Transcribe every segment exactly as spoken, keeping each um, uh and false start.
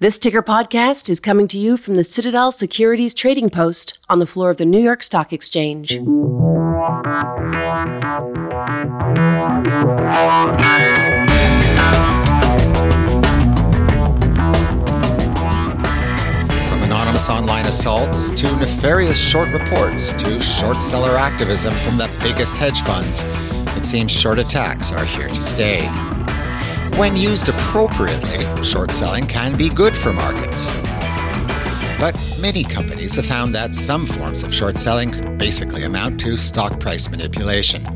This Ticker podcast is coming to you from the Citadel Securities Trading Post on the floor of the New York Stock Exchange. From anonymous online assaults to nefarious short reports to short seller activism from the biggest hedge funds, it seems short attacks are here to stay. When used appropriately, short selling can be good for markets. But many companies have found that some forms of short selling basically amount to stock price manipulation.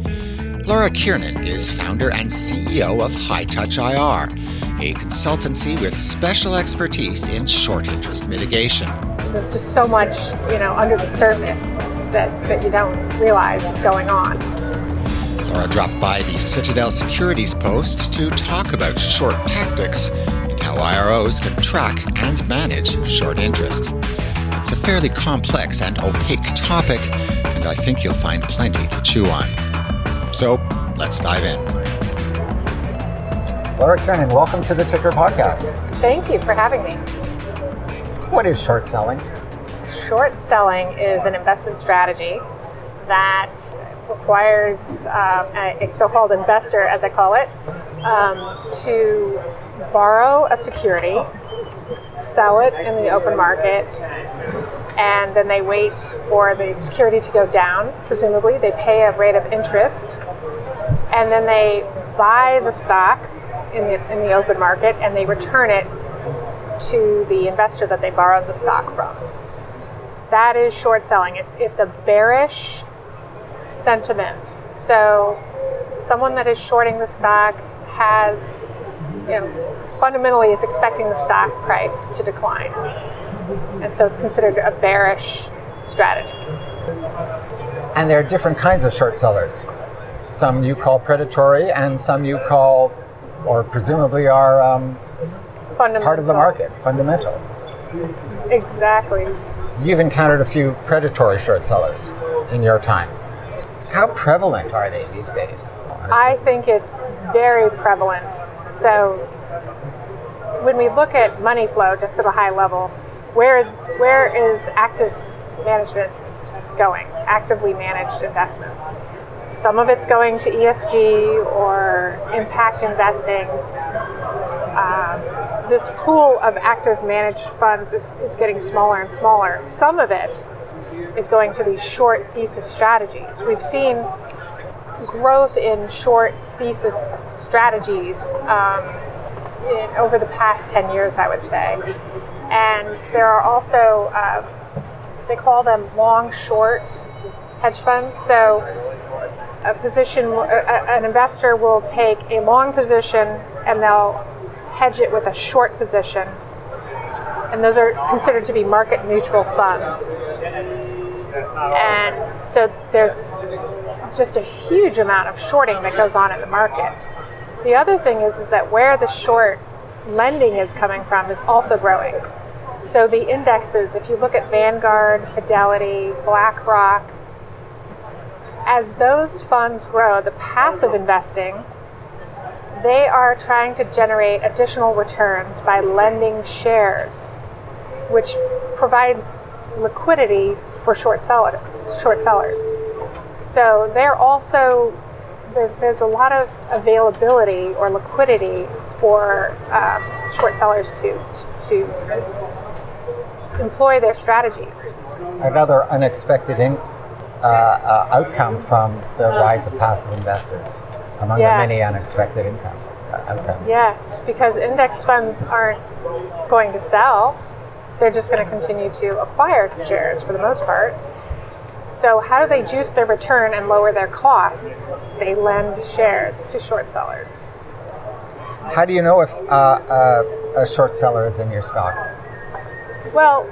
Laura Kiernan is founder and C E O of High Touch I R, a consultancy with special expertise in short interest mitigation. There's just so much, you know, under the surface that, that you don't realize is going on. Laura dropped by the Citadel Securities Post to talk about short tactics and how I R Os can track and manage short interest. It's a fairly complex and opaque topic, and I think you'll find plenty to chew on. So, let's dive in. Laura Kiernan, welcome to the Ticker podcast. Thank you for having me. What is short selling? Short selling is an investment strategy that requires um, a so-called investor, as I call it, um, to borrow a security, sell it in the open market, and then they wait for the security to go down, presumably. They pay a rate of interest, and then they buy the stock in the, in the open market, and they return it to the investor that they borrowed the stock from. That is short selling. It's, it's a bearish sentiment. So someone that is shorting the stock has, you know, fundamentally is expecting the stock price to decline. And so it's considered a bearish strategy. And there are different kinds of short sellers. Some you call predatory and some you call, or presumably are, um, part of the market, fundamental. Exactly. You've encountered a few predatory short sellers in your time. How prevalent are they these days? I think it's very prevalent. So when we look at money flow, just at a high level, where is where is active management going, actively managed investments? Some of it's going to E S G or impact investing. Um, this pool of active managed funds is, is getting smaller and smaller. Some of it is going to these short thesis strategies. We've seen growth in short thesis strategies um, in, over the past ten years, I would say. And there are also, uh, they call them long-short hedge funds. So a position, a, an investor will take a long position and they'll hedge it with a short position. And those are considered to be market neutral funds. And so there's just a huge amount of shorting that goes on in the market. The other thing is, is that where the short lending is coming from is also growing. So the indexes, if you look at Vanguard, Fidelity, BlackRock, as those funds grow, the passive investing, they are trying to generate additional returns by lending shares, which provides liquidity for short sellers. Short sellers. So they're also, there's, there's a lot of availability or liquidity for um, short sellers to, to to employ their strategies. Another unexpected in, uh, uh, outcome from the rise of passive investors, among yes. the many unexpected income uh, outcomes. Yes, because index funds aren't going to sell. They're just going to continue to acquire shares for the most part. So how do they juice their return and lower their costs? They lend shares to short sellers. How do you know if uh, uh, a short seller is in your stock? Well,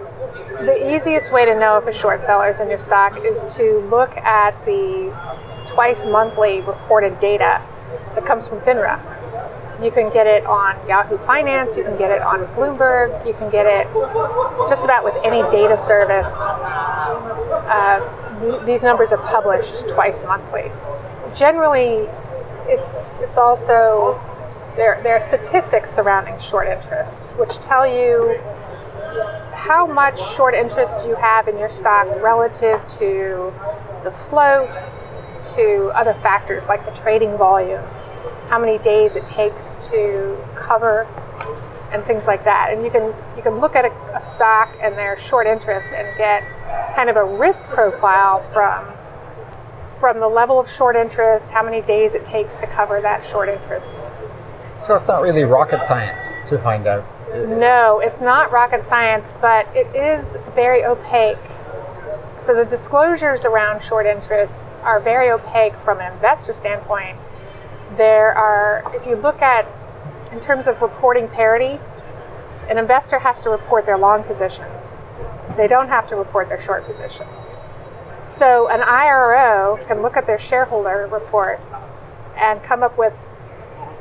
the easiest way to know if a short seller is in your stock is to look at the twice monthly reported data that comes from FINRA. You can get it on Yahoo Finance, you can get it on Bloomberg, you can get it just about with any data service. Uh, th- these numbers are published twice monthly. Generally, it's it's also there, there are statistics surrounding short interest, which tell you how much short interest you have in your stock relative to the float, to other factors like the trading volume, how many days it takes to cover, and things like that. And you can you can look at a, a stock and their short interest and get kind of a risk profile from from the level of short interest, how many days it takes to cover that short interest. So it's not really rocket science to find out. No, it's not rocket science, but it is very opaque. So the disclosures around short interest are very opaque from an investor standpoint. There are, if you look at, in terms of reporting parity, an investor has to report their long positions. They don't have to report their short positions. So an I R O can look at their shareholder report and come up with,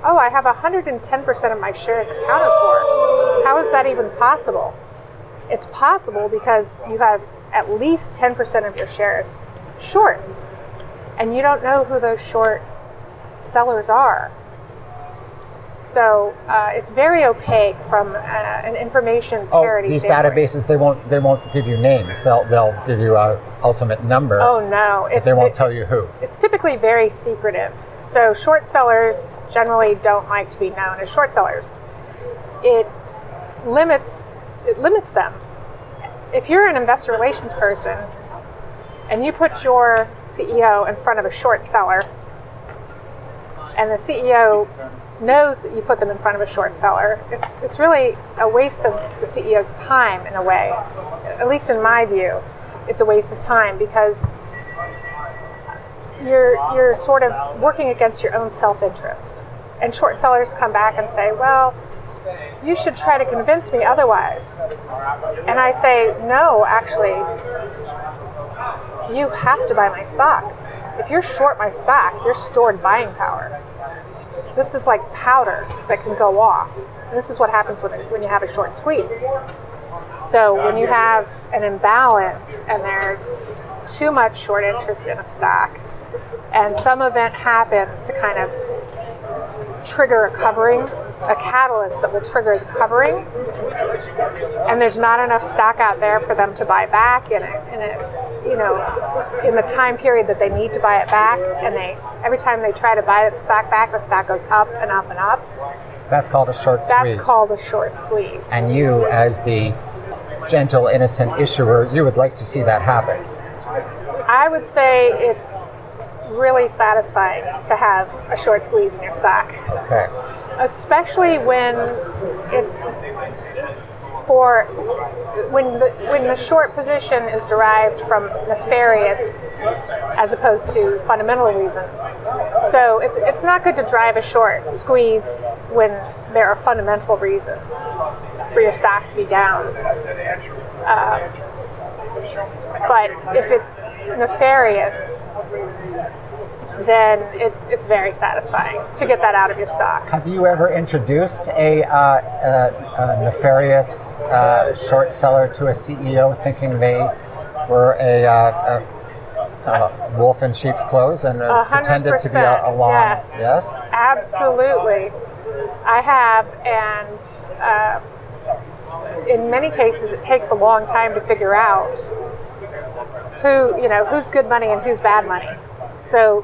oh, I have one hundred ten percent of my shares accounted for. How is that even possible? It's possible because you have at least ten percent of your shares short, and you don't know who those short sellers are. So uh, it's very opaque from uh, an information parity oh, these standpoint. Databases, they won't they won't give you names. They'll they'll give you a ultimate number. Oh no, it's, they won't it, tell you who. It's typically very secretive. So short sellers generally don't like to be known as short sellers. It limits it limits them. If you're an investor relations person and you put your C E O in front of a short seller, and the C E O knows that you put them in front of a short seller, it's it's really a waste of the C E O's time in a way. At least in my view, it's a waste of time because you're you're sort of working against your own self-interest. And short sellers come back and say, well, you should try to convince me otherwise. And I say, no, actually, you have to buy my stock. If you're short my stock, you're stored buying power. This is like powder that can go off. And this is what happens with when you have a short squeeze. So when you have an imbalance and there's too much short interest in a stock, and some event happens to kind of trigger a covering, a catalyst that will trigger the covering, and there's not enough stock out there for them to buy back in it, in it, you know, in the time period that they need to buy it back, and they every time they try to buy the stock back, the stock goes up and up and up. That's called a short squeeze. That's called a short squeeze. And you, as the gentle, innocent issuer, you would like to see that happen. I would say it's really satisfying to have a short squeeze in your stock. Okay. Especially when it's for when the when the short position is derived from nefarious as opposed to fundamental reasons. So it's it's not good to drive a short squeeze when there are fundamental reasons for your stock to be down. Uh, But if it's nefarious, then it's it's very satisfying to get that out of your stock. Have you ever introduced a, uh, a, a nefarious uh, short seller to a C E O thinking they were a, uh, a, a wolf in sheep's clothes and uh, pretended to be a, a long? Yes, yes? Absolutely. I have, and uh, in many cases, it takes a long time to figure out who, you know, who's good money and who's bad money. So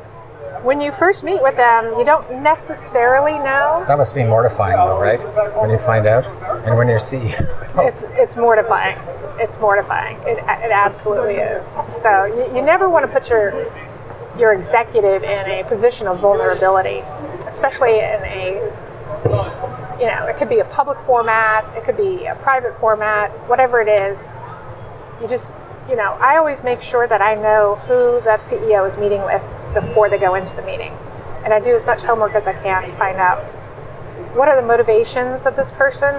when you first meet with them, you don't necessarily know. That must be mortifying, though, right? When you find out and when you're C E O. It's it's mortifying. It's mortifying. It it absolutely is. So you, you never want to put your your executive in a position of vulnerability, especially in a. You know, it could be a public format, it could be a private format, whatever it is. You just, you know, I always make sure that I know who that C E O is meeting with before they go into the meeting. And I do as much homework as I can to find out what are the motivations of this person.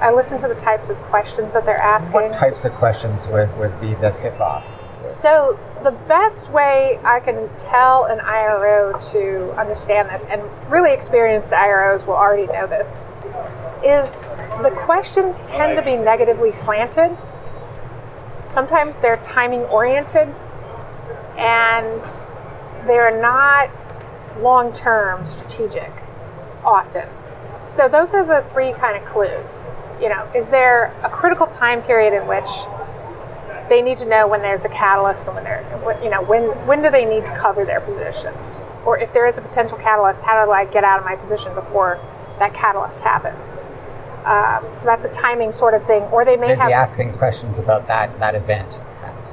I listen to the types of questions that they're asking. What types of questions would, would be the tip-off? So the best way I can tell an I R O to understand this, and really experienced I R Os will already know this, is the questions tend to be negatively slanted. Sometimes they're timing oriented and they're not long-term strategic often. So those are the three kind of clues. You know, is there a critical time period in which they need to know when there's a catalyst and when they're, when, you know, when when do they need to cover their position? Or if there is a potential catalyst, how do I get out of my position before that catalyst happens? Um, so that's a timing sort of thing. Or they may They'd have... be asking questions about that, that event.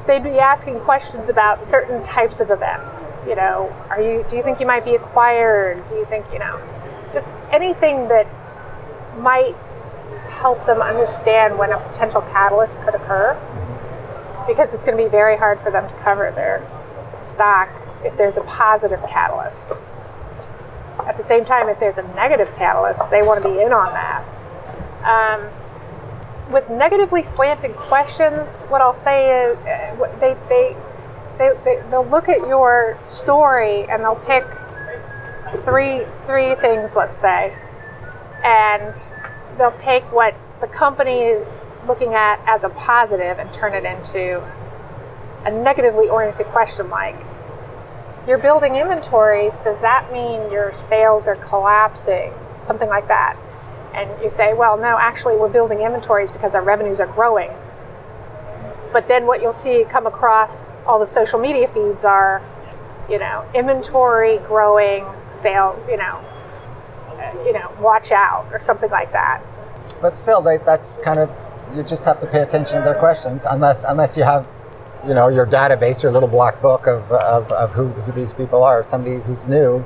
They'd be asking questions about certain types of events. You know, are you? do you think you might be acquired? Do you think, you know, just anything that might help them understand when a potential catalyst could occur, because it's going to be very hard for them to cover their stock if there's a positive catalyst. At the same time, if there's a negative catalyst, they want to be in on that. Um, with negatively slanted questions, what I'll say is uh, they, they, they, they, they'll look at your story and they'll pick three, three things, let's say, and they'll take what the company is looking at as a positive and turn it into a negatively oriented question like, you're building inventories, does that mean your sales are collapsing? Something like that. And you say, well, no, actually we're building inventories because our revenues are growing. But then what you'll see come across all the social media feeds are, you know, inventory growing, sale, you know, you know, watch out or something like that. But still, they, that's kind of, you just have to pay attention to their questions, unless unless you have, you know, your database, your little black book of, of, of who, who these people are, somebody who's new.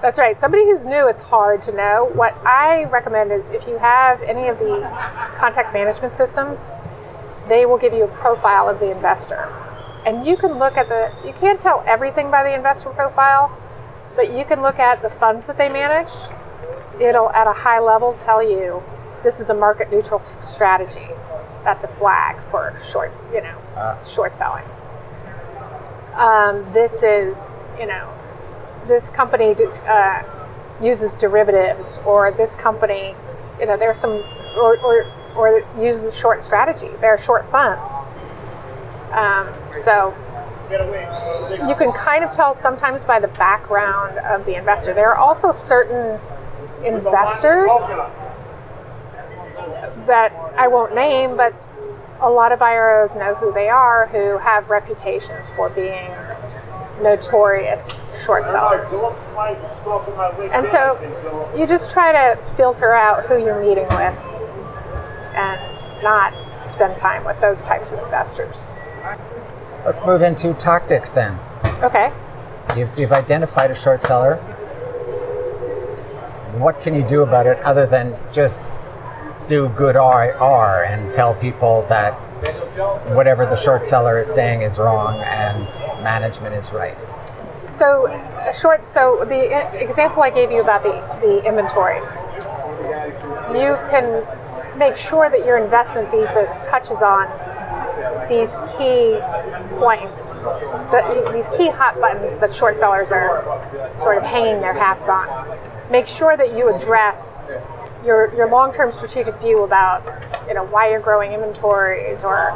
That's right. Somebody who's new, it's hard to know. What I recommend is if you have any of the contact management systems, they will give you a profile of the investor. And you can look at the, you can't tell everything by the investor profile, but you can look at the funds that they manage. It'll, at a high level, tell you this is a market neutral strategy. That's a flag for short, you know, uh. short selling. Um, this is, you know, this company uh, uses derivatives, or this company, you know, there's some, or or, or uses a short strategy. They're short funds. Um, so you can kind of tell sometimes by the background of the investor. There are also certain investors that I won't name, but a lot of I R Os know who they are, who have reputations for being notorious short sellers. And so you just try to filter out who you're meeting with and not spend time with those types of investors. Let's move into tactics then. Okay. You've, you've identified a short seller. What can you do about it other than just do good R I R and tell people that whatever the short seller is saying is wrong and management is right? So, a short. So the example I gave you about the, the inventory, you can make sure that your investment thesis touches on these key points, the, these key hot buttons that short sellers are sort of hanging their hats on. Make sure that you address your your long-term strategic view about, you know, why you're growing inventories, or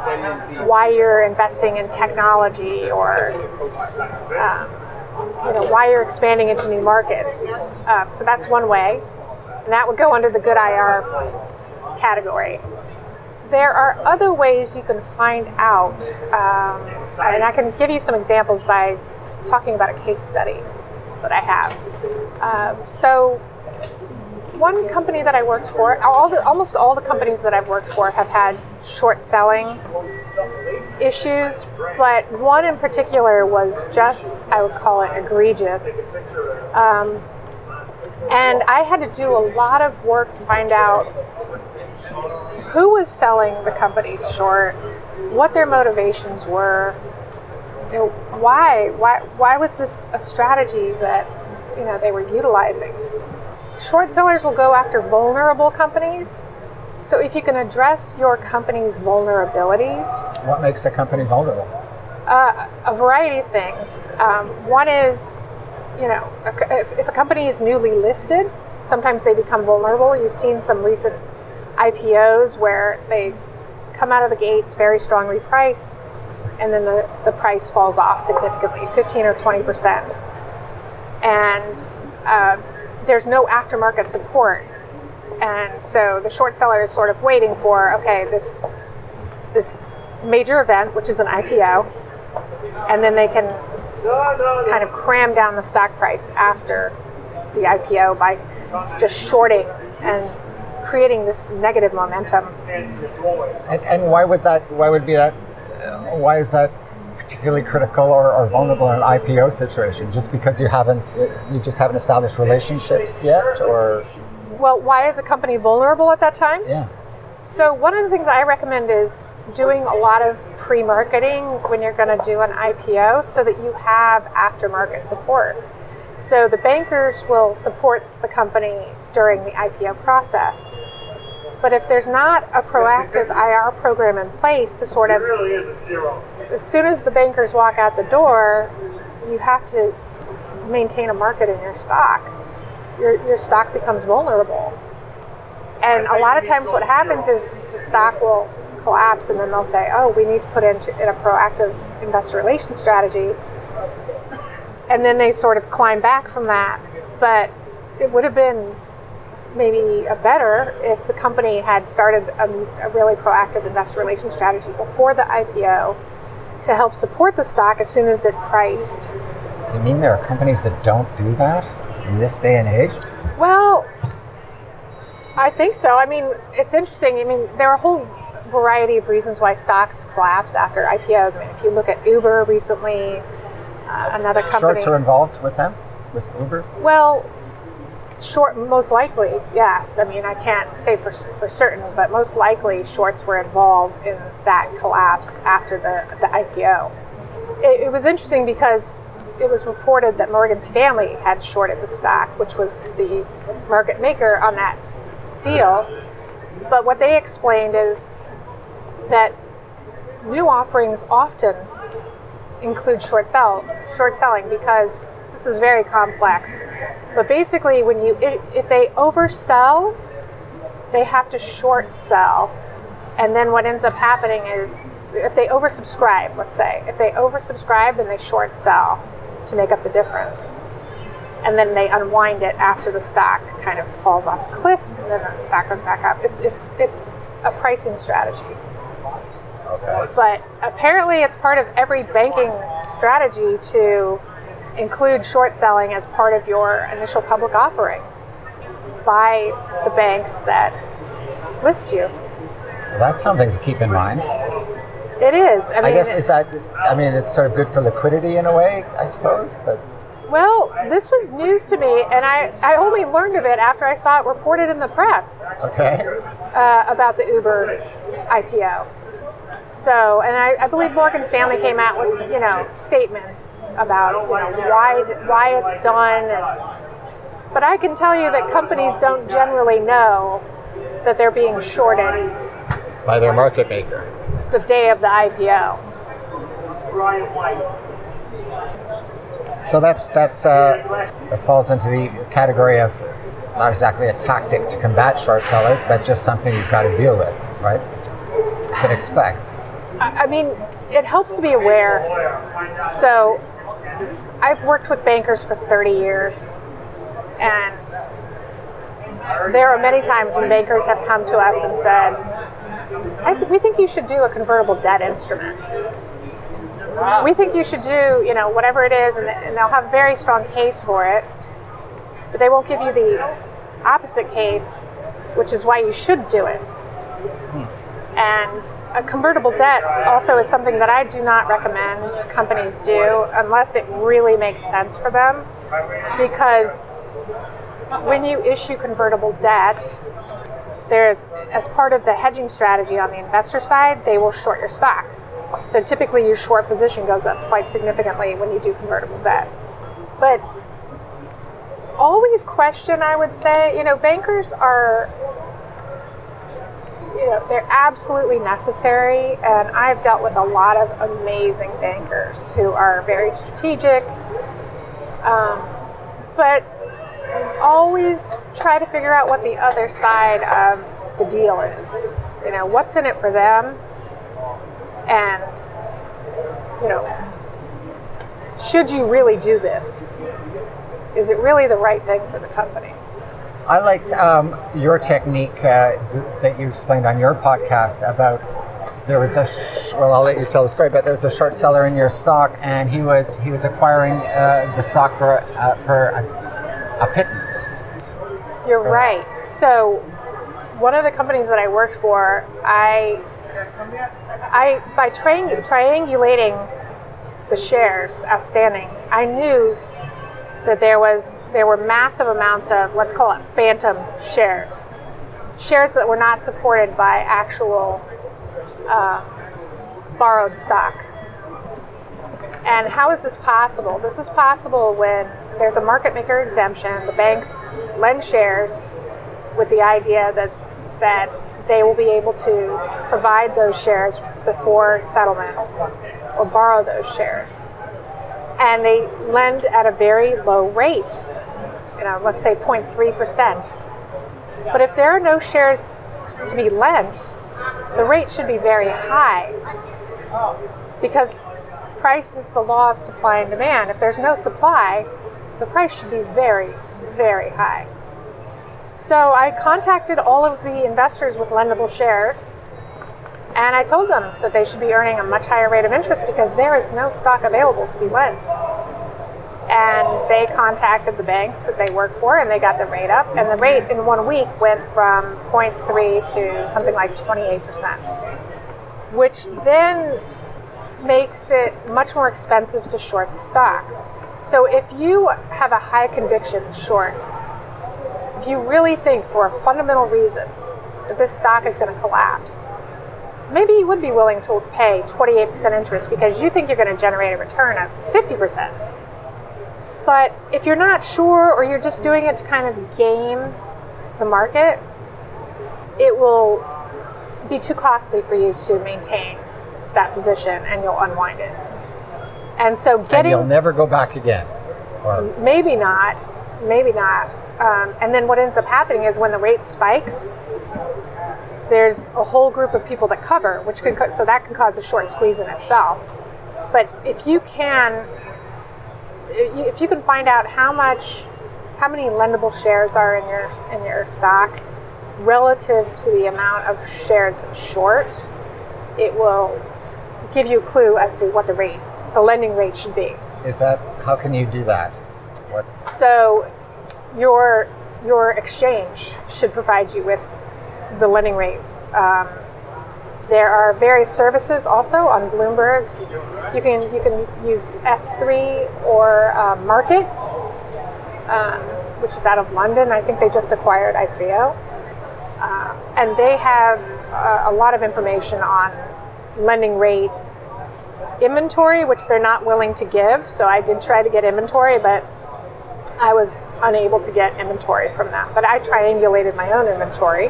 why you're investing in technology, or um, you know, why you're expanding into new markets. Uh, so that's one way, and that would go under the good I R category. There are other ways you can find out, um, and I can give you some examples by talking about a case study that I have. Um, so one company that I worked for, all the, almost all the companies that I've worked for have had short selling issues, but one in particular was just, I would call it egregious. Um, and I had to do a lot of work to find out who was selling the company short, what their motivations were, you know, why, why, why was this a strategy that, you know, they were utilizing. Short sellers will go after vulnerable companies. So if you can address your company's vulnerabilities. What makes a company vulnerable? Uh, a variety of things. Um, one is, you know, a, if, if a company is newly listed, sometimes they become vulnerable. You've seen some recent I P Os where they come out of the gates very strongly priced, and then the, the price falls off significantly, fifteen or twenty percent. And uh, there's no aftermarket support. And so the short seller is sort of waiting for, okay, this this major event, which is an I P O, and then they can kind of cram down the stock price after the I P O by just shorting and creating this negative momentum. And, and why would that? Why would be that? Uh, why is that particularly critical or, or vulnerable in an I P O situation? Just because you haven't, you just haven't established relationships yet, or? Well, why is a company vulnerable at that time? Yeah. So one of the things I recommend is doing a lot of pre-marketing when you're going to do an I P O so that you have aftermarket support. So the bankers will support the company during the I P O process. But if there's not a proactive I R program in place to sort of, it really is a zero. As soon as the bankers walk out the door, you have to maintain a market in your stock. Your, your stock becomes vulnerable. And a lot of times what happens is the stock will collapse and then they'll say, oh, we need to put into, in a proactive investor relations strategy. And then they sort of climb back from that. But it would have been maybe a better if the company had started a, a really proactive investor relations strategy before the I P O to help support the stock as soon as it priced. You mean there are companies that don't do that in this day and age? Well, I think so. I mean, it's interesting. I mean, there are a whole variety of reasons why stocks collapse after I P Os. I mean, if you look at Uber recently, uh, another company. Shorts are involved with them, with Uber? Well, short, most likely, yes. I mean, I can't say for for certain, but most likely shorts were involved in that collapse after the, the I P O. It, it was interesting because it was reported that Morgan Stanley had shorted the stock, which was the market maker on that deal. But what they explained is that new offerings often include short sell, short selling, because this is very complex. But basically, when you if they oversell, they have to short sell, and then what ends up happening is if they oversubscribe, let's say, if they oversubscribe, then they short sell to make up the difference. And then they unwind it after the stock kind of falls off a cliff, and then the stock goes back up. It's it's it's a pricing strategy. Okay. But apparently it's part of every banking strategy to include short selling as part of your initial public offering by the banks that list you. Well, that's something to keep in mind. It is. I mean, I guess is that, I mean, it's sort of good for liquidity in a way, I suppose, but. Well, this was news to me, and I, I only learned of it after I saw it reported in the press. Okay. Uh, about the Uber I P O. So, and I, I believe Morgan Stanley came out with, you know, statements about, you know, why why it's done. And, but I can tell you that companies don't generally know that they're being shorted by their market maker the day of the I P O. So that's that's uh, it falls into the category of not exactly a tactic to combat short sellers, but just something you've got to deal with, right? You can expect. I mean, it helps to be aware. So I've worked with bankers for thirty years, and there are many times when bankers have come to us and said, I th- we think you should do a convertible debt instrument. We think you should do, you know, whatever it is, and, and they'll have a very strong case for it, but they won't give you the opposite case, which is why you should do it. Hmm. And a convertible debt also is something that I do not recommend companies do unless it really makes sense for them, because when you issue convertible debt, there's, as part of the hedging strategy on the investor side, they will short your stock. So typically your short position goes up quite significantly when you do convertible debt. But always question, I would say, you know, bankers are, you know, they're absolutely necessary. And I've dealt with a lot of amazing bankers who are very strategic. Um, but always try to figure out what the other side of the deal is. You know, what's in it for them? And, you know, should you really do this? Is it really the right thing for the company? I liked um, your technique uh, th- that you explained on your podcast about there was a sh- well, I'll let you tell the story, but there was a short seller in your stock, and he was he was acquiring uh, the stock for uh, for a, a pittance. You're for right. That. So one of the companies that I worked for, I I by triang- triangulating the shares outstanding, I knew that there was there were massive amounts of, let's call it, phantom shares, shares that were not supported by actual uh, borrowed stock. And how is this possible? This is possible when there's a market maker exemption. The banks lend shares with the idea that that they will be able to provide those shares before settlement or borrow those shares. And they lend at a very low rate, you know, let's say zero point three percent. But if there are no shares to be lent, the rate should be very high because price is the law of supply and demand. If there's no supply, the price should be very, very high. So I contacted all of the investors with lendable shares, and I told them that they should be earning a much higher rate of interest because there is no stock available to be lent. And they contacted the banks that they work for, and they got the rate up. And the rate in one week went from zero point three to something like twenty-eight percent, which then makes it much more expensive to short the stock. So if you have a high conviction short, if you really think for a fundamental reason that this stock is going to collapse, maybe you would be willing to pay twenty-eight percent interest because you think you're going to generate a return of fifty percent. But if you're not sure, or you're just doing it to kind of game the market, it will be too costly for you to maintain that position, and you'll unwind it. And so getting... And you'll never go back again. Or... Maybe not. Maybe not. Um, and then what ends up happening is when the rate spikes, there's a whole group of people that cover, which could co- so that can cause a short squeeze in itself. But if you can, if you can find out how much, how many lendable shares are in your in your stock relative to the amount of shares short, it will give you a clue as to what the rate, the lending rate, should be. Is that how can you do that? What's so your your exchange should provide you with the lending rate. Um, there are various services also on Bloomberg. You can you can use S three or uh, Market, um, which is out of London. I think they just acquired Ipreo, uh, and they have uh, a lot of information on lending rate, inventory, which they're not willing to give. So I did try to get inventory, but I was unable to get inventory from that. But I triangulated my own inventory.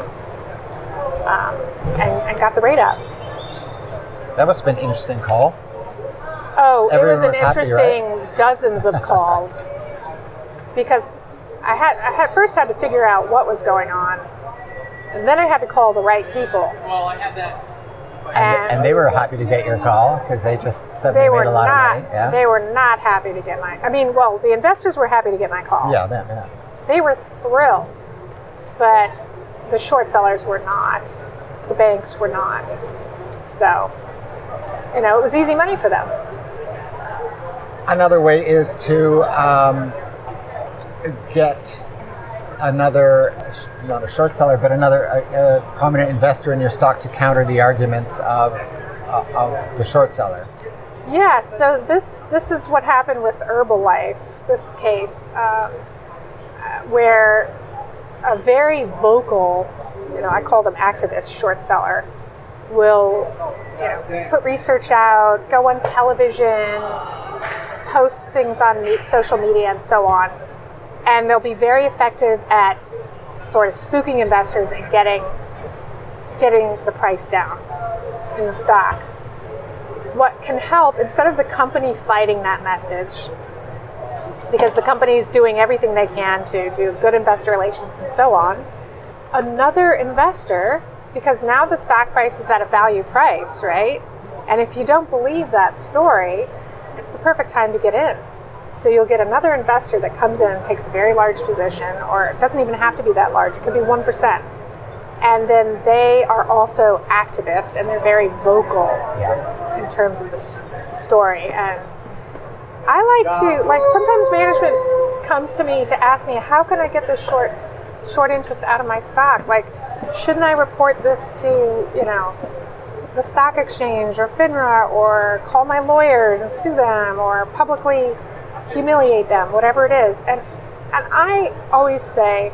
Um, and, and got the rate up. That must have been an interesting call. Oh, Everyone it was an was interesting happy, right? dozens of calls because I had I had first had to figure out what was going on, and then I had to call the right people. Well, I had that. And, and they were happy to get your call because they just suddenly they made a lot not, of money. Yeah. They were not happy to get my. I mean, well, the investors were happy to get my call. Yeah, that, yeah. They were thrilled, but the short sellers were not. The banks were not. So, you know, it was easy money for them. Another way is to um, get another, not a short seller, but another uh, uh, prominent investor in your stock to counter the arguments of uh, of the short seller. Yeah, so this, this is what happened with Herbalife, this case, um, where a very vocal, you know, I call them activist short seller, will, you know, put research out, go on television, post things on social media and so on. And they'll be very effective at sort of spooking investors and getting, getting the price down in the stock. What can help, instead of the company fighting that message, because the company's doing everything they can to do good investor relations and so on, another investor, because now the stock price is at a value price, right? And if you don't believe that story, it's the perfect time to get in. So you'll get another investor that comes in and takes a very large position, or it doesn't even have to be that large, it could be one percent. And then they are also activists, and they're very vocal in terms of the story. And I like to, like sometimes management comes to me to ask me, how can I get this short short interest out of my stock? Like, shouldn't I report this to, you know, the stock exchange or FINRA, or call my lawyers and sue them, or publicly humiliate them, whatever it is. And and I always say,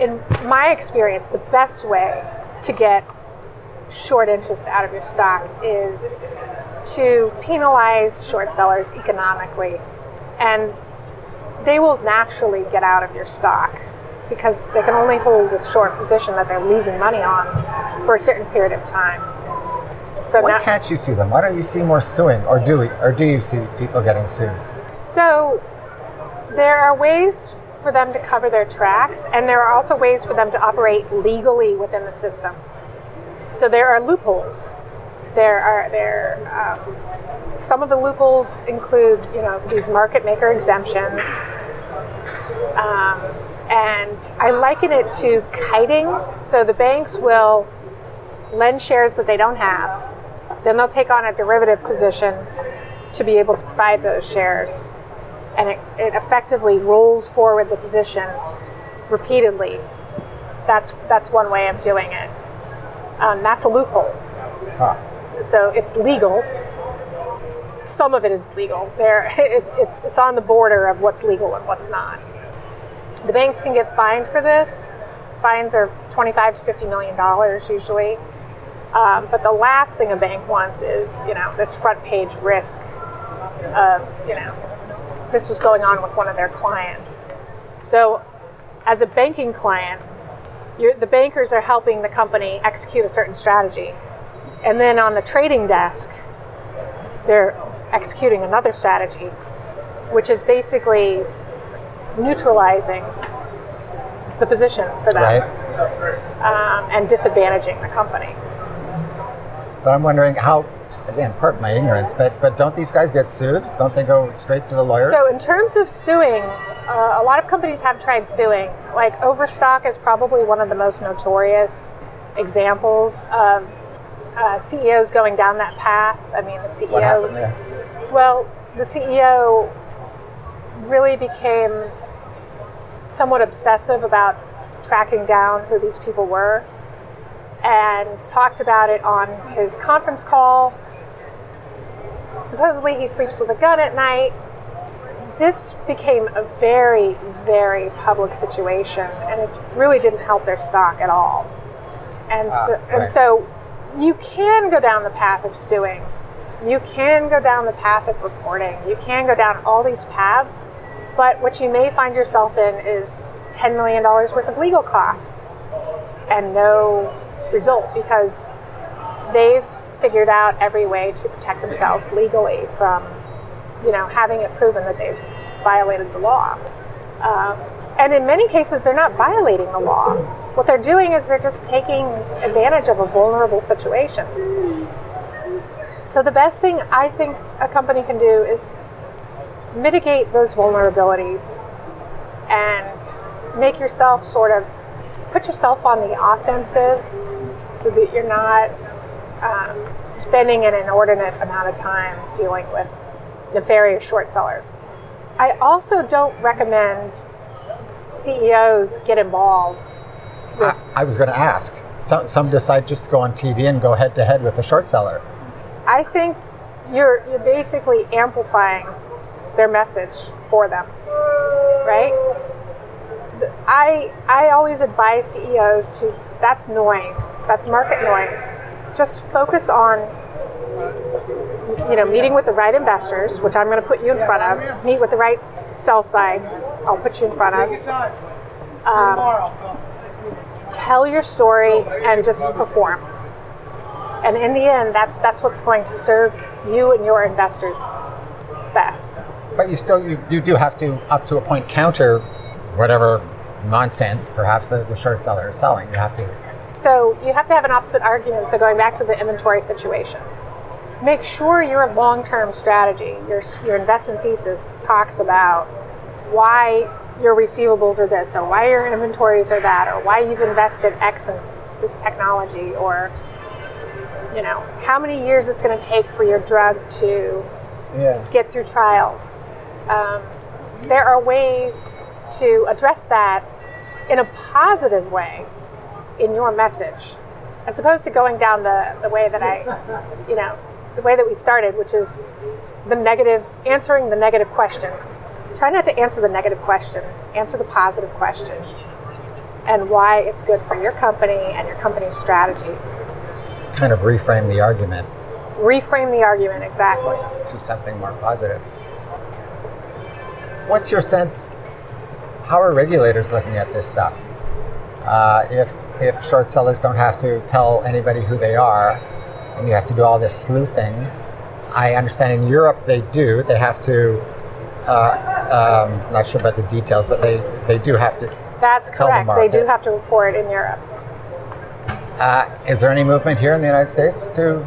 in my experience, the best way to get short interest out of your stock is to penalize short sellers economically, and they will naturally get out of your stock because they can only hold this short position that they're losing money on for a certain period of time. So why now, can't you sue them? Why don't you see more suing, or do we, or do you see people getting sued? So there are ways for them to cover their tracks, and there are also ways for them to operate legally within the system. So there are loopholes. There are there um, some of the loopholes include, you know, these market maker exemptions, um, and I liken it to kiting. So the banks will lend shares that they don't have, then they'll take on a derivative position to be able to provide those shares. And it, it effectively rolls forward the position repeatedly. That's that's one way of doing it. Um, that's a loophole. Huh. So it's legal. Some of it is legal. There, it's it's it's on the border of what's legal and what's not. The banks can get fined for this. Fines are twenty-five to fifty million dollars usually. Um, but the last thing a bank wants is, you know, this front page risk of, you know, this was going on with one of their clients. So as a banking client, you're, the bankers are helping the company execute a certain strategy. And then on the trading desk, they're executing another strategy, which is basically neutralizing the position for them, right. um, and disadvantaging the company. But I'm wondering how... Again, pardon my ignorance, but but don't these guys get sued? Don't they go straight to the lawyers? So in terms of suing, uh, a lot of companies have tried suing. Like Overstock is probably one of the most notorious examples of uh, C E Os going down that path. I mean, the C E O... What happened there? Well, the C E O really became somewhat obsessive about tracking down who these people were, and talked about it on his conference call. Supposedly he sleeps with a gun at night. This became a very, very public situation, and it really didn't help their stock at all. And uh, so, right. and so you can go down the path of suing. You can go down the path of reporting. You can go down all these paths, but what you may find yourself in is ten million dollars worth of legal costs and no result, because they've figured out every way to protect themselves legally from, you know, having it proven that they've violated the law. Um, and in many cases, they're not violating the law. What they're doing is they're just taking advantage of a vulnerable situation. So the best thing I think a company can do is mitigate those vulnerabilities and make yourself sort of, put yourself on the offensive so that you're not um, spending an inordinate amount of time dealing with nefarious short sellers. I also don't recommend C E Os get involved. With I, I was going to ask. Some, some decide just to go on T V and go head to head with a short seller. I think you're you're basically amplifying their message for them, right? I I always advise C E Os to, that's noise, that's market noise. Just focus on, you know, meeting with the right investors, which I'm going to put you in front of. Meet with the right sell side, I'll put you in front of. Um, tell your story and just perform. And in the end, that's that's what's going to serve you and your investors best. But you still, you, you do have to, up to a point, counter whatever nonsense perhaps the, the short seller is selling. You have to. So you have to have an opposite argument. So going back to the inventory situation, make sure your long-term strategy, your your investment thesis talks about why your receivables are this, or why your inventories are that, or why you've invested X in this technology, or, you know, how many years it's going to take for your drug to yeah. get through trials. Um, there are ways to address that in a positive way in your message, as opposed to going down the, the way that I, you know, the way that we started, which is the negative, answering the negative question. Try not to answer the negative question, answer the positive question, and why it's good for your company and your company's strategy. Kind of reframe the argument. Reframe the argument, exactly. To something more positive. What's your sense, how are regulators looking at this stuff? Uh, if if short sellers don't have to tell anybody who they are, and you have to do all this sleuthing, I understand in Europe they do, they have to, Uh, um, not sure about the details, but they, they do have to. That's correct. They do have to report in Europe. Uh, is there any movement here in the United States to?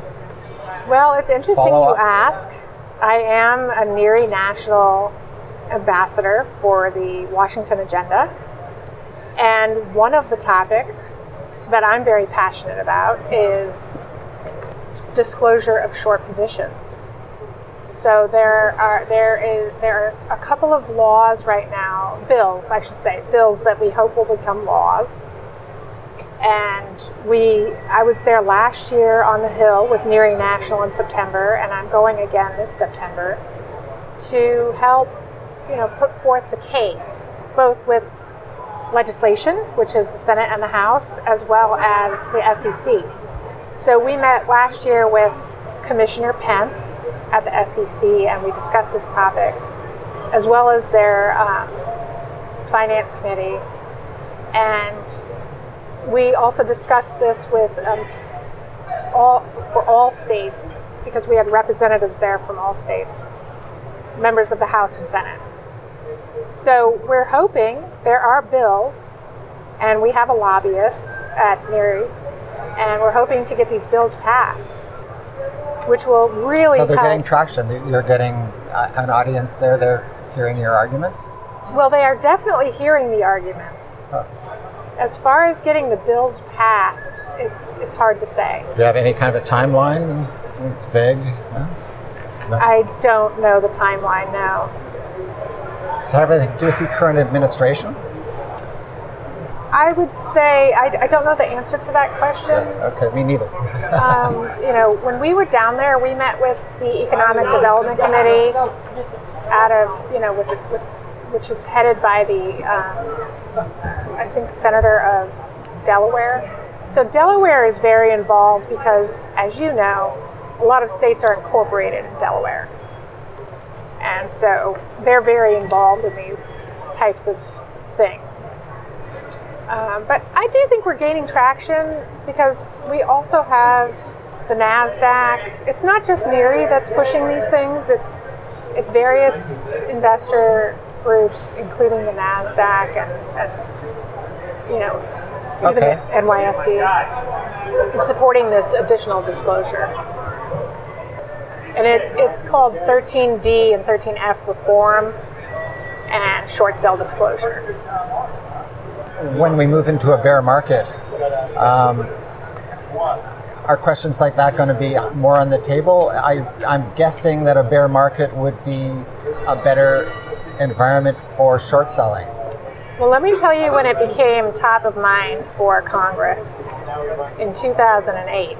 Well, it's interesting you ask. I am a NIRI national ambassador for the Washington agenda, and one of the topics that I'm very passionate about is disclosure of short positions. So there are there is there are a couple of laws right now, bills, I should say, bills that we hope will become laws. And we, I was there last year on the Hill with NIRI National in September, and I'm going again this September to help, you know, put forth the case, both with legislation, which is the Senate and the House, as well as the S E C. So we met last year with Commissioner Pence at the S E C, and we discussed this topic, as well as their um, finance committee. And we also discussed this with um, all for all states, because we had representatives there from all states, members of the House and Senate. So we're hoping there are bills, and we have a lobbyist at NIRI, and we're hoping to get these bills passed, which will really help. So they're help. Getting traction. You're getting uh, an audience there. They're hearing your arguments? Well, they are definitely hearing the arguments. Oh. As far as getting the bills passed, it's it's hard to say. Do you have any kind of a timeline? It's vague. No? No. I don't know the timeline, no. Does that have anything to do with the current administration? I would say, I, I don't know the answer to that question. Yeah, okay, me neither. um, you know, when we were down there, we met with the Economic Development Committee out of, you know, with, with, which is headed by the, um, I think, Senator of Delaware. So Delaware is very involved because, as you know, a lot of states are incorporated in Delaware. And so they're very involved in these types of things. Um, but I do think we're gaining traction because we also have the Nasdaq. It's not just NIRI that's pushing these things. It's it's various investor groups, including the Nasdaq and, and you know, even okay. the N Y S E is supporting this additional disclosure. And it's it's called thirteen D and thirteen F reform and short sell disclosure. When we move into a bear market, um, are questions like that going to be more on the table? I, I'm guessing that a bear market would be a better environment for short selling. Well, let me tell you when it became top of mind for Congress in two thousand eight,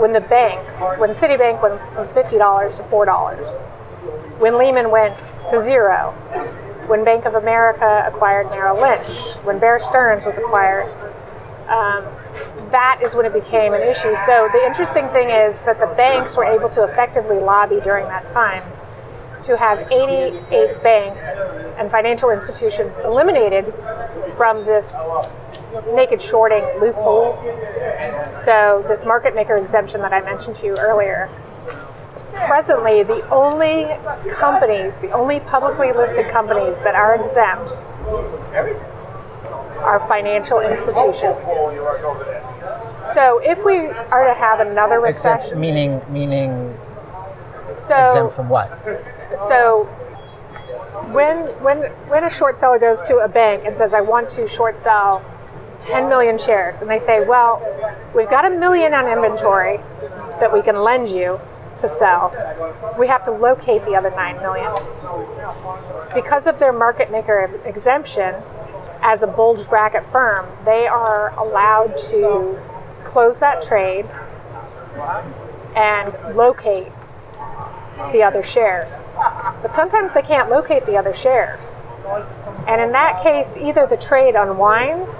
when the banks, when Citibank went from fifty dollars to four dollars, when Lehman went to zero, when Bank of America acquired Merrill Lynch, when Bear Stearns was acquired, um, that is when it became an issue. So the interesting thing is that the banks were able to effectively lobby during that time to have eighty-eight banks and financial institutions eliminated from this naked shorting loophole. So this market maker exemption that I mentioned to you earlier, presently, the only companies, the only publicly listed companies that are exempt are financial institutions. So if we are to have another recession... Except meaning, meaning So, exempt from what? So when when when a short seller goes to a bank and says, I want to short sell ten million shares, and they say, well, we've got a million on inventory that we can lend you to sell, we have to locate the other nine million. Because of their market maker exemption, as a bulge bracket firm, they are allowed to close that trade and locate the other shares. But sometimes they can't locate the other shares. And in that case, either the trade unwinds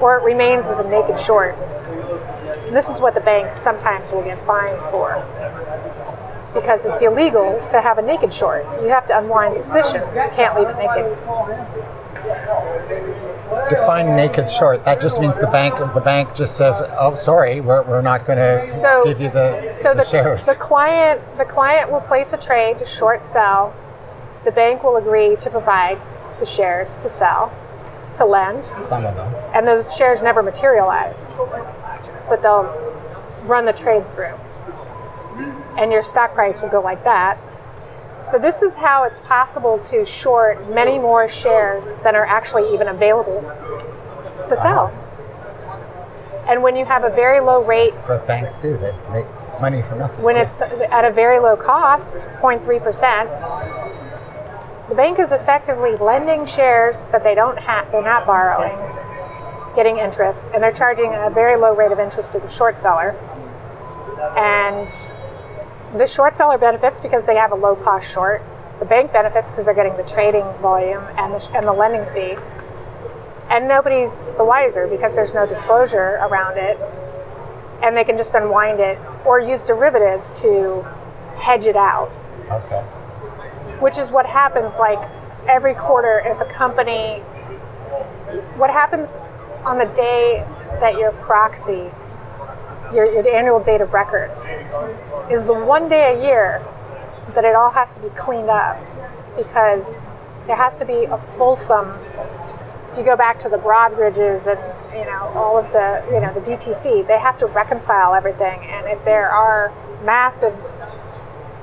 or it remains as a naked short. And this is what the banks sometimes will get fined for, because it's illegal to have a naked short. You have to unwind the position. You can't leave it naked. Define naked short. That just means the bank the bank just says, oh, sorry, we're, we're not going to so, give you the, so the, the shares. The client, the client will place a trade to short sell. The bank will agree to provide the shares to sell, to lend. Some of them. And those shares never materialize, but they'll run the trade through. And your stock price will go like that. So this is how it's possible to short many more shares than are actually even available to sell. And when you have a very low rate... That's what banks do, they make money for nothing. When it's at a very low cost, zero point three percent, the bank is effectively lending shares that they don't have, they're not borrowing, getting interest, and they're charging a very low rate of interest to the short seller. And the short seller benefits because they have a low cost short. The bank benefits because they're getting the trading volume and the, and the lending fee. And nobody's the wiser because there's no disclosure around it. And they can just unwind it or use derivatives to hedge it out. Okay. Which is what happens like every quarter if a company, what happens on the day that your proxy, your, your annual date of record, is the one day a year that it all has to be cleaned up, because there has to be a fulsome, if you go back to the Broadridges and you know all of the you know the D T C, they have to reconcile everything. And if there are massive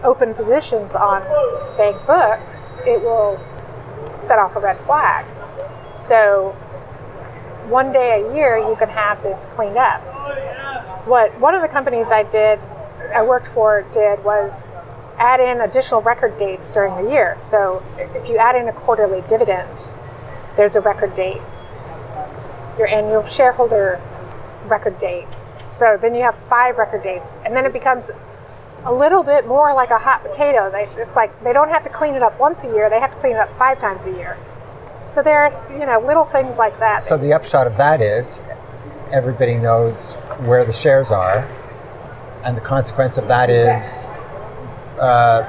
open positions on bank books, it will set off a red flag. So one day a year you can have this cleaned up. What one of the companies I did I worked for did was add in additional record dates during the year. So if you add in a quarterly dividend, there's a record date, your annual shareholder record date. So then you have five record dates, and then it becomes a little bit more like a hot potato. They, it's like they don't have to clean it up once a year, they have to clean it up five times a year. So there are you know little things like that. So the upshot of that is everybody knows where the shares are. And the consequence of that is, uh,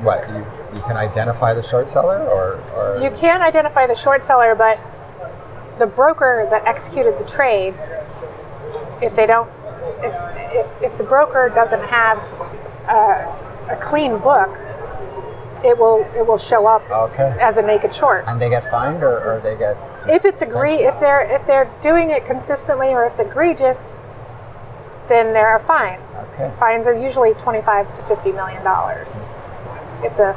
what, you, you can identify the short seller, or, or? You can't identify the short seller, but the broker that executed the trade, if they don't, if, if, if the broker doesn't have uh, a clean book, it will it will show up okay. as a naked short. And they get fined, or, or they get? If it's egregious, if they're if they're doing it consistently, or it's egregious, then there are fines. Okay. Fines are usually twenty-five to fifty million dollars. It's a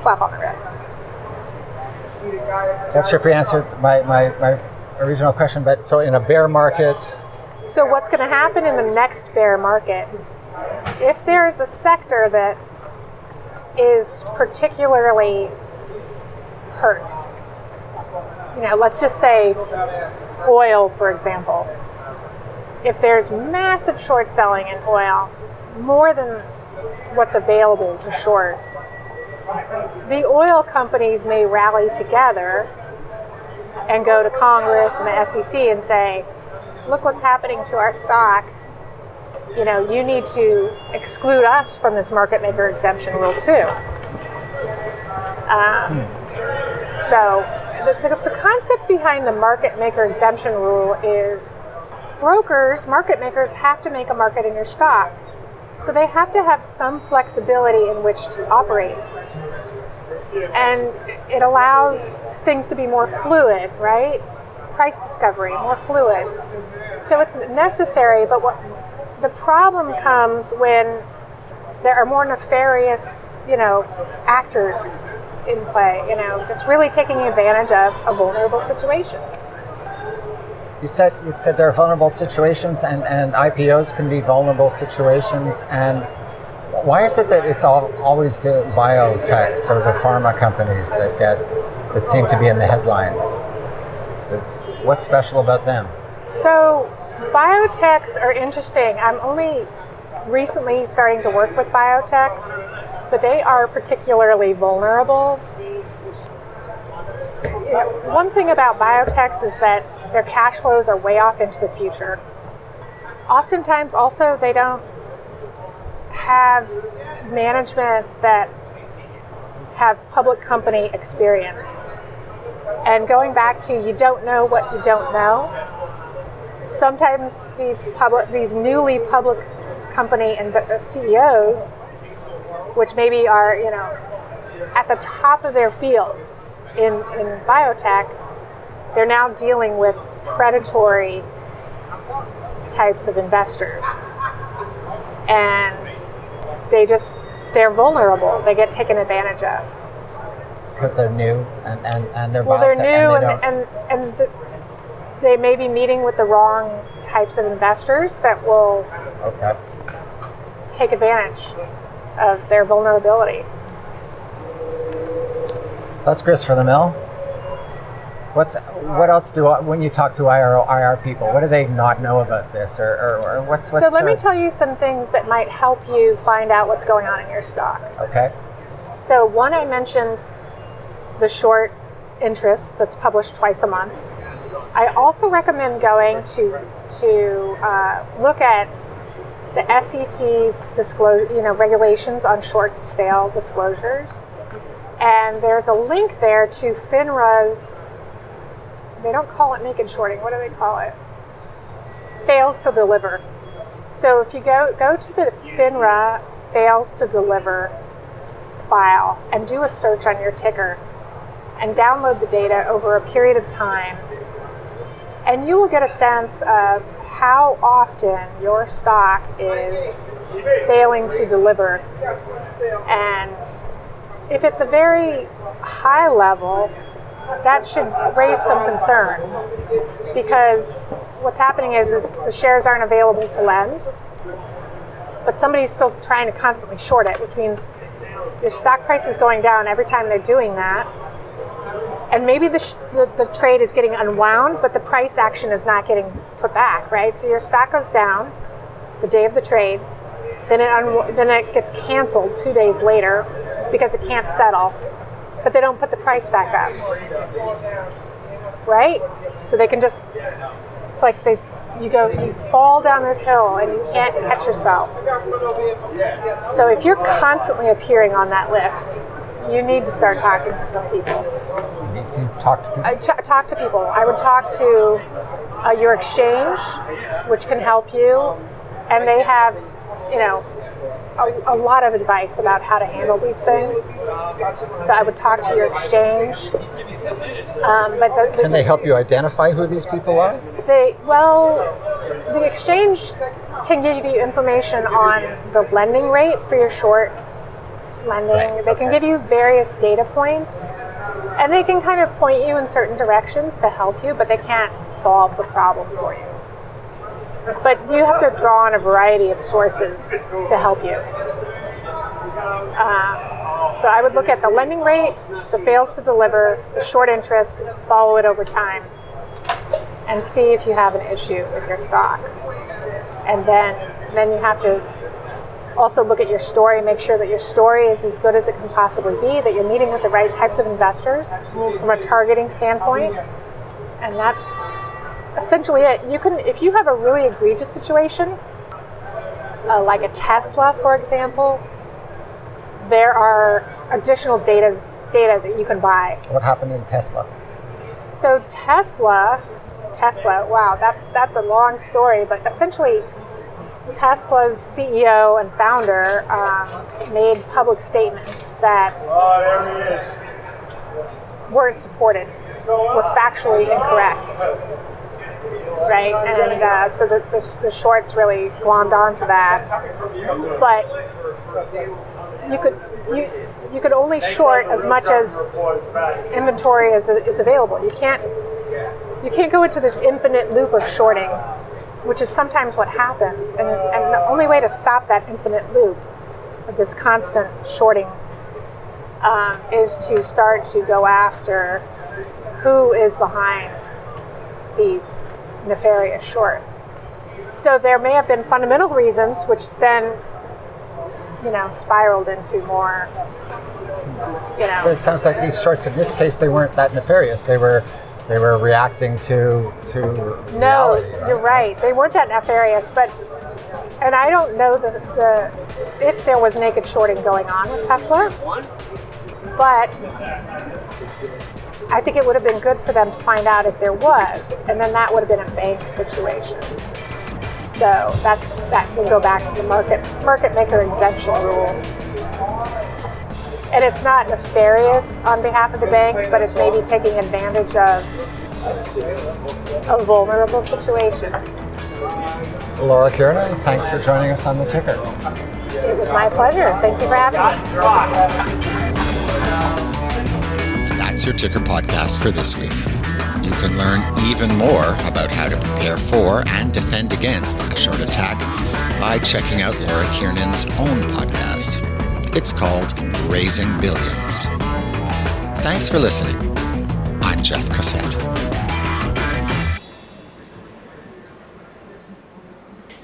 slap on the wrist. That's your free answer to my, my, my original question, but so in a bear market... So what's going to happen in the next bear market, if there's a sector that is particularly hurt, you know, let's just say oil, for example. If there's massive short selling in oil, more than what's available to short, the oil companies may rally together and go to Congress and the S E C and say, look what's happening to our stock. You know, you need to exclude us from this market maker exemption rule too. Um, so the, the, the concept behind the market maker exemption rule is brokers, market makers, have to make a market in your stock. So they have to have some flexibility in which to operate. And it allows things to be more fluid, right? Price discovery, more fluid. So it's necessary, but what the problem comes when there are more nefarious, you know, actors in play, you know, just really taking advantage of a vulnerable situation. You said you said there are vulnerable situations, and, and I P Os can be vulnerable situations. And why is it that it's all, always the biotechs or the pharma companies that get that seem to be in the headlines? What's special about them? So biotechs are interesting. I'm only recently starting to work with biotechs, but they are particularly vulnerable. You know, one thing about biotechs is that their cash flows are way off into the future. Oftentimes also they don't have management that have public company experience. And going back to you don't know what you don't know, sometimes these public, these newly public company and C E Os, which maybe are, you know, at the top of their fields in, in biotech, they're now dealing with predatory types of investors. And they just, they're vulnerable. They get taken advantage of. Because they're new and, and, and they're well, biotech. Well, they're new and they, and, and, and the, they may be meeting with the wrong types of investors that will okay. take advantage of their vulnerability. That's grist for the mill. What's what else do I, when you talk to I R, I R people? What do they not know about this, or, or, or what's what's? So let me tell you some things that might help you find out what's going on in your stock. Okay. So one, I mentioned the short interest that's published twice a month. I also recommend going to to uh, look at the S E C's disclosure, you know, regulations on short sale disclosures, and there's a link there to FINRA's. They don't call it naked shorting. What do they call it? Fails to deliver. So if you go go to the FINRA fails to deliver file and do a search on your ticker and download the data over a period of time, and you will get a sense of how often your stock is failing to deliver. And if it's a very high level, that should raise some concern, because what's happening is, is the shares aren't available to lend, but somebody's still trying to constantly short it, which means your stock price is going down every time they're doing that. And maybe the, sh- the, the trade is getting unwound, but the price action is not getting put back, right? So your stock goes down the day of the trade, then it un- then it gets canceled two days later because it can't settle. But they don't put the price back up, right? So they can just, it's like they, you go, you fall down this hill and you can't catch yourself. So if you're constantly appearing on that list, you need to start talking to some people. You need to talk to people? I ch- talk to people. I would talk to uh, your exchange, which can help you, and they have, you know, A, a lot of advice about how to handle these things. So I would talk to your exchange. Um, but the, the, Can they help you identify who these people are? They well, the exchange can give you information on the lending rate for your short lending. Right. They okay. can give you various data points, and they can kind of point you in certain directions to help you, but they can't solve the problem for you. But you have to draw on a variety of sources to help you. Um, so I would look at the lending rate, the fails to deliver, the short interest, follow it over time, and see if you have an issue with your stock. And then, then you have to also look at your story, make sure that your story is as good as it can possibly be, that you're meeting with the right types of investors from a targeting standpoint, and that's essentially it. You can, if you have a really egregious situation, uh, like a Tesla, for example, there are additional data data that you can buy. What happened in Tesla? So Tesla, Tesla, wow, that's that's a long story, but essentially Tesla's C E O and founder um, made public statements that weren't supported, were factually incorrect. right? And uh, so the, the, the shorts really glommed onto that. But you could you you could only short as much as inventory as is available. You can't you can't go into this infinite loop of shorting, which is sometimes what happens. And and the only way to stop that infinite loop of this constant shorting um, is to start to go after who is behind these nefarious shorts. So there may have been fundamental reasons, which then, you know, spiraled into more, you know. But it sounds like these shorts, in this case, they weren't that nefarious. They were, they were reacting to to. No, reality, right? You're right. They weren't that nefarious, but, and I don't know the the if there was naked shorting going on with Tesla, but I think it would have been good for them to find out if there was, and then that would have been a bank situation. So that's that can go back to the market market maker exemption rule. And it's not nefarious on behalf of the banks, but it's maybe taking advantage of a vulnerable situation. Laura Kiernan, thanks for joining us on The Ticker. It was my pleasure. Thank you for having me. That's your Ticker podcast for this week. You can learn even more about how to prepare for and defend against a short attack by checking out Laura Kiernan's own podcast. It's called Raising Billions. Thanks for listening. I'm Jeff Cassett.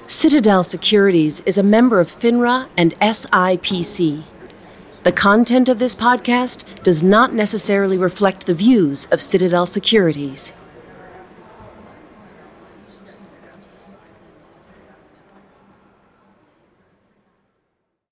Citadel Securities is a member of FINRA and S I P C. The content of this podcast does not necessarily reflect the views of Citadel Securities.